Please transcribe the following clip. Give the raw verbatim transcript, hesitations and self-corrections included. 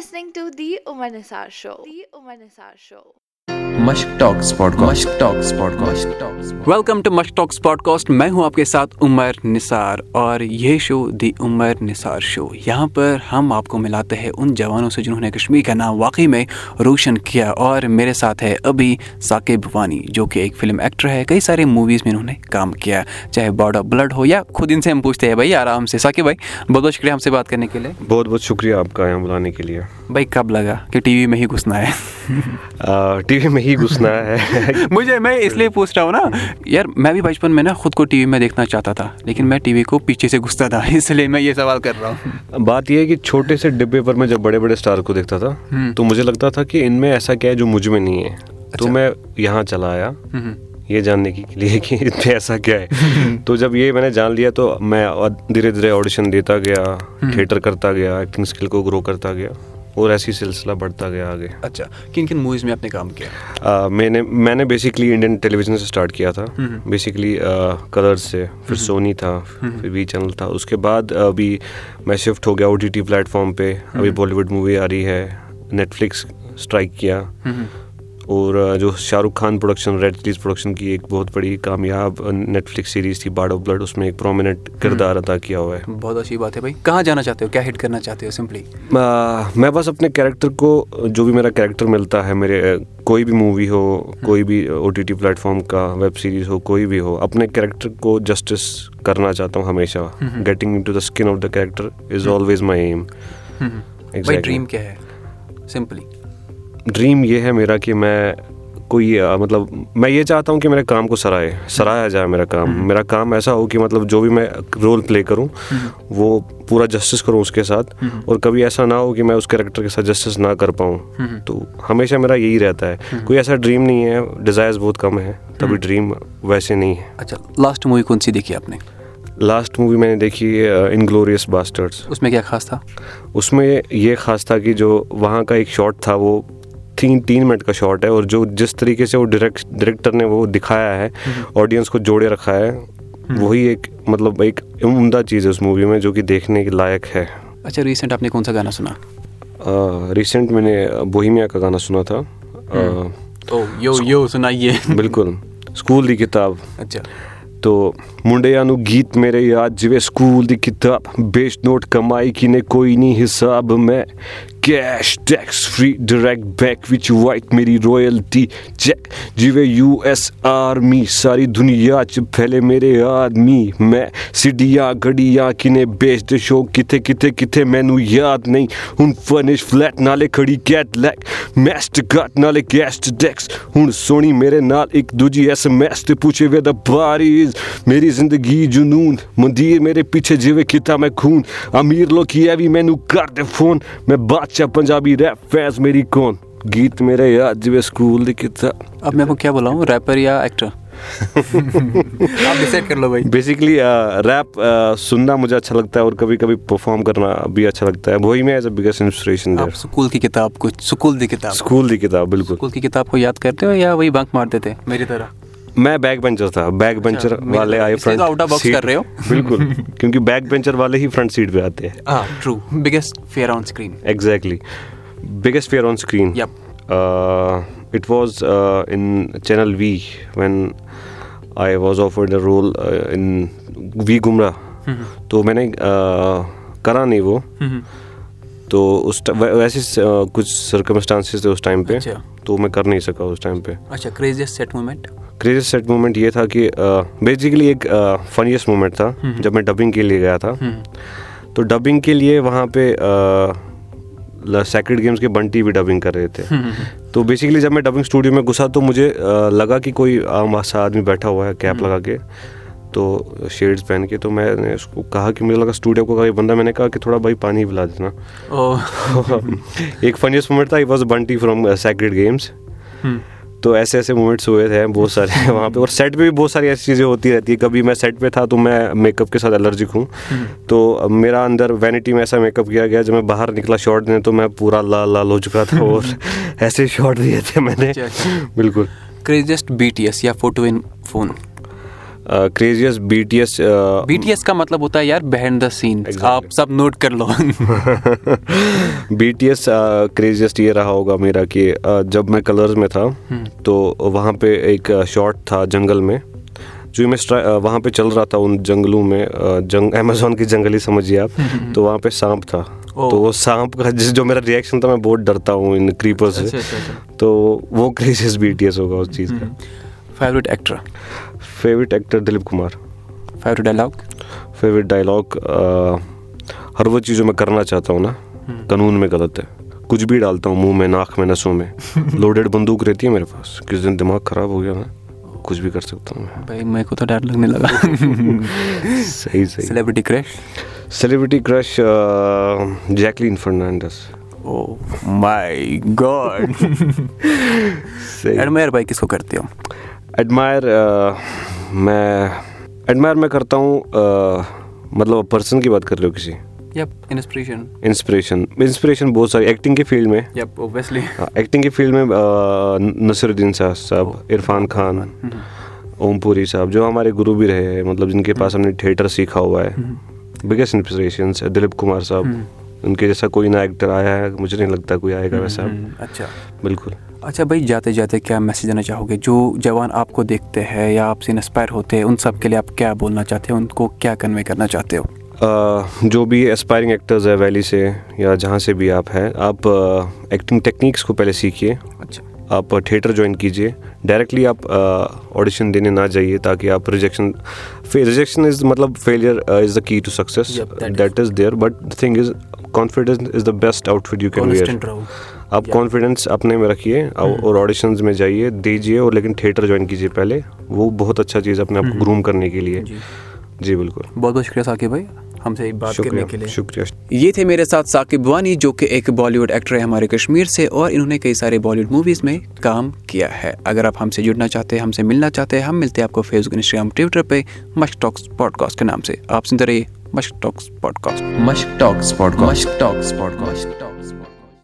listening to The Umar Nisar Show. The Umar Nisar Show. مش Talks podcast. Welcome to مش Talks podcast. میں ہوں آپ کے ساتھ عمر نثار اور یہ شو دی عمر نثار شو. یہاں پر ہم آپ کو ملاتے ہیں ان جوانوں سے جنہوں نے کشمیر کا نام واقعی میں روشن کیا. اور میرے ساتھ ہے ابھی ثاقب وانی جو کہ ایک فلم ایکٹر ہے, کئی سارے موویز میں انہوں نے کام کیا, چاہے بارڈ آف بلڈ ہو یا خود ان سے ہم پوچھتے ہیں. بھائی آرام سے ثاقب بھائی, بہت بہت شکریہ ہم سے بات کرنے کے لیے. بہت بہت شکریہ آپ کا یہاں بلانے کے لیے. بھائی کب لگا کہ ٹی وی میں ہی گھسنا ہے؟ ٹی وی میں ہی گھسنا ہے مجھے, میں اس لیے پوچھ رہا ہوں نا یار. میں بھی بچپن میں نا خود کو ٹی وی میں دیکھنا چاہتا تھا, لیکن میں ٹی وی کو پیچھے سے گھستا تھا, اس لیے میں یہ سوال کر رہا ہوں. بات یہ ہے کہ چھوٹے سے ڈبے پر میں جب بڑے بڑے اسٹار کو دیکھتا تھا تو مجھے لگتا تھا کہ ان میں ایسا کیا ہے جو مجھ میں نہیں ہے, تو میں یہاں چلا آیا یہ جاننے کے لیے کہ ان میں ایسا کیا ہے. تو جب یہ میں نے جان لیا تو میں دھیرے دھیرے آڈیشن دیتا گیا, تھیٹر کرتا گیا, ایکٹنگ اسکل کو گرو کرتا گیا اور ایسی سلسلہ بڑھتا گیا آگے. اچھا, کن کن موویز میں آپ نے کام کیا؟ میں نے میں نے بیسیکلی انڈین ٹیلی ویژن سے اسٹارٹ کیا تھا, بیسیکلی کلرز سے, پھر سونی تھا, پھر وی چینل تھا. اس کے بعد ابھی میں شفٹ ہو گیا O T T platform پہ. ابھی بالی ووڈ مووی آ رہی ہے, نیٹ فلکس اسٹرائک کیا, اور جو Shah Rukh Khan production red chillies production کی ایک بہت بڑی کامیاب نیٹ فلکس سیریز تھی بارڈ آف بلڈ, اس میں ایک پرومیننٹ کردار ادا کیا ہوا ہے. بہت اچھی بات ہے. بھائی کہاں جانا چاہتے ہو, کیا ہٹ کرنا چاہتے ہو؟ سمپلی میں بس اپنے کیریکٹر کو, جو بھی میرا کیریکٹر ملتا ہے میرے, کوئی بھی مووی ہو, کوئی بھی O T T platform کا ویب سیریز ہو, کوئی بھی ہو, اپنے کیریکٹر کو جسٹس کرنا چاہتا ہوں ہمیشہ. Getting into the skin of the character is always my aim. بھائی ڈریم کیا ہے سمپلی؟ ڈریم یہ ہے میرا کہ میں کوئی, مطلب میں یہ چاہتا ہوں کہ میرے کام کو سرائے سرایا جائے. میرا کام میرا کام ایسا ہو کہ مطلب جو بھی میں رول پلے کروں وہ پورا جسٹس کروں اس کے ساتھ, اور کبھی ایسا نہ ہو کہ میں اس کریکٹر کے ساتھ جسٹس نہ کر پاؤں. تو ہمیشہ میرا یہی رہتا ہے, کوئی ایسا ڈریم نہیں ہے. ڈیزائرز بہت کم ہیں تبھی ڈریم ویسے نہیں ہے. اچھا, لاسٹ مووی کون سی دیکھی آپ نے؟ لاسٹ مووی میں نے دیکھی انگلوریس باسٹرڈس. اس میں کیا خاص تھا؟ اس میں یہ خاص تھا کہ جو وہاں کا ایک شاٹ تھا, وہ تین تین منٹ کا شاٹ ہے, اور جو جس طریقے سے وہ ڈائریکٹ ڈائریکٹر نے وہ دکھایا ہے, آڈینس کو جوڑے رکھا ہے, وہی ایک مطلب ایک عمدہ چیز ہے اس مووی میں جو کہ دیکھنے کے لائق ہے. اچھا, ریسنٹ آپ نے کون سا گانا سنا؟ ریسنٹ میں نے بوہی میا کا گانا سنا تھا. یو یو سنائیے. بالکل, اسکول دی کتاب. اچھا, تو ਮੁੰਡਿਆਂ ਨੂੰ ਗੀਤ ਮੇਰੇ ਯਾਦ ਜਿਵੇਂ ਸਕੂਲ ਦੀ ਕਿਤਾਬ, ਬੇਸ਼ ਨੋਟ ਕਮਾਈ ਕਿਨੇ ਕੋਈ ਨਹੀਂ ਹਿਸਾਬ, ਮੈਂ cash tax free direct back ਵਿੱਚ ਵਾਈਟ ਮੇਰੀ ਰਾਇਲਟੀ ਚੈੱਕ, ਜਿਵੇਂ ਯੂ ਐਸ ਆਰਮੀ ਸਾਰੀ ਦੁਨੀਆ 'ਚ ਫੈਲੇ ਮੇਰੇ ਆਦਮੀ, ਮੈਂ ਸਿੱਡੀਆਂ ਗੜੀਆਂ ਕਿਨੇ ਬੇਚਦੇ ਸ਼ੋ ਕਿੱਥੇ ਕਿੱਥੇ ਕਿੱਥੇ ਮੈਨੂੰ ਯਾਦ ਨਹੀਂ, ਹੁਣ ਫਰਨਿਸ਼ ਫਲੈਟ ਨਾਲੇ ਖੜੀ ਕੈਟ ਲੈਕ, ਮੈਸਟ ਕੱਟ ਨਾਲੇ ਕੈਸ਼ ਟੈਕਸ, ਹੁਣ ਸੋਹਣੀ ਮੇਰੇ ਨਾਲ ਇੱਕ ਦੂਜੀ ਐਸ ਐਮ ਐਸ 'ਤੇ ਪੁੱਛੇ ਵੇ ਦਾ ਬਾਰੀਜ਼, ਮੇਰੀ زندگی جنون مندیر میرے پیچھے جیوے کتا میں خون, امیر لو کیا بھی مینو کر دے فون, میں بادشاہ پنجابی ریپ فینس میری کون, گیت میرے یاد جیوے سکول دی کتاب. اب میں آپ کو کیا بلاؤں, ریپر یا ایکٹر؟ آپ ڈیسائیڈ کر لو. بھائی بیسیکلی ریپ سننا مجھے اچھا لگتا ہے اور کبھی کبھی پرفارم کرنا بھی اچھا لگتا ہے. وہی میں ایز اے بگیسٹ انسپریشن. آپ اسکول کی کتاب کو, اسکول دی کتاب, اسکول دی کتاب, بالکل اسکول کی کتاب کو یاد کرتے ہو یا وہی بنک مارتے تھے میری طرح؟ میں بیک بینچر تھا. بیک بینچر والے آئے فرنٹ, آؤٹ آف باکس کر رہے ہو. بالکل, کیونکہ بیک بینچر والے ہی فرنٹ سیٹ پہ آتے ہیں. ہاں true, biggest fear on screen. Exactly, biggest fear on screen. Yep, it was in channel V when I was offered a role in V Gumrah, تو میں نے کرا نہیں وہ, تو اس ویسے کچھ سرکمسٹانسز تھے اس ٹائم پہ, تو میں کر نہیں سکا اس ٹائم پہ. اچھا, craziest set moment? Craziest set moment یہ تھا کہ بیسیکلی ایک فنیسٹ مومنٹ تھا جب میں ڈبنگ کے لیے گیا تھا. تو ڈبنگ کے لیے وہاں پہ سیکرڈ گیمز کے بنٹی بھی ڈبنگ کر رہے تھے. تو بیسیکلی جب میں ڈبنگ اسٹوڈیو میں گھسا تو مجھے لگا کہ کوئی عام سا آدمی بیٹھا ہوا ہے کیپ لگا کے, تو شیڈز پہن کے, تو میں نے اس کو کہا کہ مجھے لگا اسٹوڈیو کو کوئی بندہ, میں نے کہا کہ تھوڑا بھائی پانی پلا دینا. ایک فنیسٹ مومنٹ تھا, it was Bunty from Sacred Games. تو ایسے ایسے مومنٹس ہوئے تھے بہت سارے وہاں پہ, اور سیٹ پہ بھی بہت ساری ایسی چیزیں ہوتی رہتی ہیں. کبھی میں سیٹ پہ تھا تو میں میک اپ کے ساتھ الرجک ہوں, تو میرا اندر وینٹی میں ایسا میک اپ کیا گیا, جب میں باہر نکلا شاٹ دینے تو میں پورا لال لال ہو چکا تھا, اور ایسے شاٹ دیے تھے میں نے. بالکل. کریزیسٹ بی ٹی ایس یا photo in phone? Craziest B T S B T S کا مطلب ہوتا ہے یار بیہائنڈ دا سین, آپ سب نوٹ کر لو. بی ٹی ایس کریزیسٹ یہ رہا ہوگا میرا کہ جب میں کلرز میں تھا تو وہاں پہ ایک شاٹ تھا جنگل میں, جو میں وہاں پہ چل رہا تھا ان جنگلوں میں, جنگ امیزون کی جنگل ہی سمجھیے آپ, تو وہاں پہ سانپ تھا. تو وہ سانپ کا جس جو میرا ریئیکشن تھا, میں بہت ڈرتا ہوں ان کریپر سے, تو وہ کریزیس بی ٹی ایس ہوگا اس چیز کا. Favourite actor favourite actor Dilip Kumar. Favourite dialogue favourite dialogue ہر وہ چیز جو میں کرنا چاہتا ہوں نا قانون میں غلط ہے, کچھ بھی ڈالتا ہوں منہ میں, ناک میں, نسوں میں. لوڈیڈ بندوق رہتی ہے میرے پاس, کس دن دماغ خراب ہو گیا نا کچھ بھی کر سکتا ہوں میں. بھائی میں کو تو ڈر لگنے لگا. صحیح صحیح. Celebrity crush celebrity crush Jacqueline Fernandez. Oh my God. Admire بھائی کس کو کرتے ہو؟ ایڈمائر میں ایڈمائر میں کرتا ہوں, مطلب پرسن کی بات کر رہے ہو کسی؟ یپ انسپریشن انسپریشن انسپریشن بہت ساری ایکٹنگ کے فیلڈ میں. یپ اوبویسلی ایکٹنگ کے فیلڈ میں نصیرالدین شاہ صاحب, عرفان خان, اوم پوری صاحب جو ہمارے گرو بھی رہے ہیں, مطلب جن کے پاس ہم نے تھیٹر سیکھا ہوا ہے. بگیسٹ انسپریشنس دلیپ کمار صاحب, ان کے جیسا کوئی نہ ایکٹر آیا ہے, مجھے نہیں لگتا کوئی آئے گا ویسا. اچھا بالکل. اچھا بھائی جاتے جاتے کیا میسیج دینا چاہو گے جو جوان آپ کو دیکھتے ہیں یا آپ سے انسپائر ہوتے ہیں, ان سب کے لیے آپ کیا بولنا چاہتے ہو, ان کو کیا کنوے کرنا چاہتے ہو؟ جو بھی اسپائرنگ ایکٹرز ہے ویلی سے یا جہاں سے بھی آپ ہیں, آپ ایکٹنگ ٹیکنیکس کو پہلے سیکھیے. اچھا آپ تھیٹر جوائن کیجیے, ڈائریکٹلی آپ آڈیشن دینے نہ جائیے تاکہ آپ ریجیکشن ریجیکشن از مطلب failure is the key to success, that is there, but thing is confidence is the best outfit you can wear. آپ کانفیڈینس اپنے میں رکھیے اور آڈیشنز میں جائیے, دیجیے, اور لیکن تھیٹر جوائن کیجیے پہلے, وہ بہت اچھا چیز ہے اپنے آپ کو گروم کرنے کے لیے. جی بالکل. بہت بہت شکریہ ثاقب بھائی ہم سے بات کرنے کے لیے. شکریہ. یہ تھے میرے ساتھ ثاقب وانی جو کہ ایک بالی ووڈ ایکٹر ہے ہمارے کشمیر سے, اور انہوں نے کئی سارے بالی ووڈ موویز میں کام کیا ہے. اگر آپ ہم سے جڑنا چاہتے ہیں, ہم سے ملنا چاہتے ہیں, ہم ملتے ہیں آپ کو فیس بک, انسٹاگرام, ٹویٹر پہ مش ٹاکس پوڈ کاسٹ کے نام سے. آپ سنتے رہیے Mush Talks podcast. Mush Talks pod cost.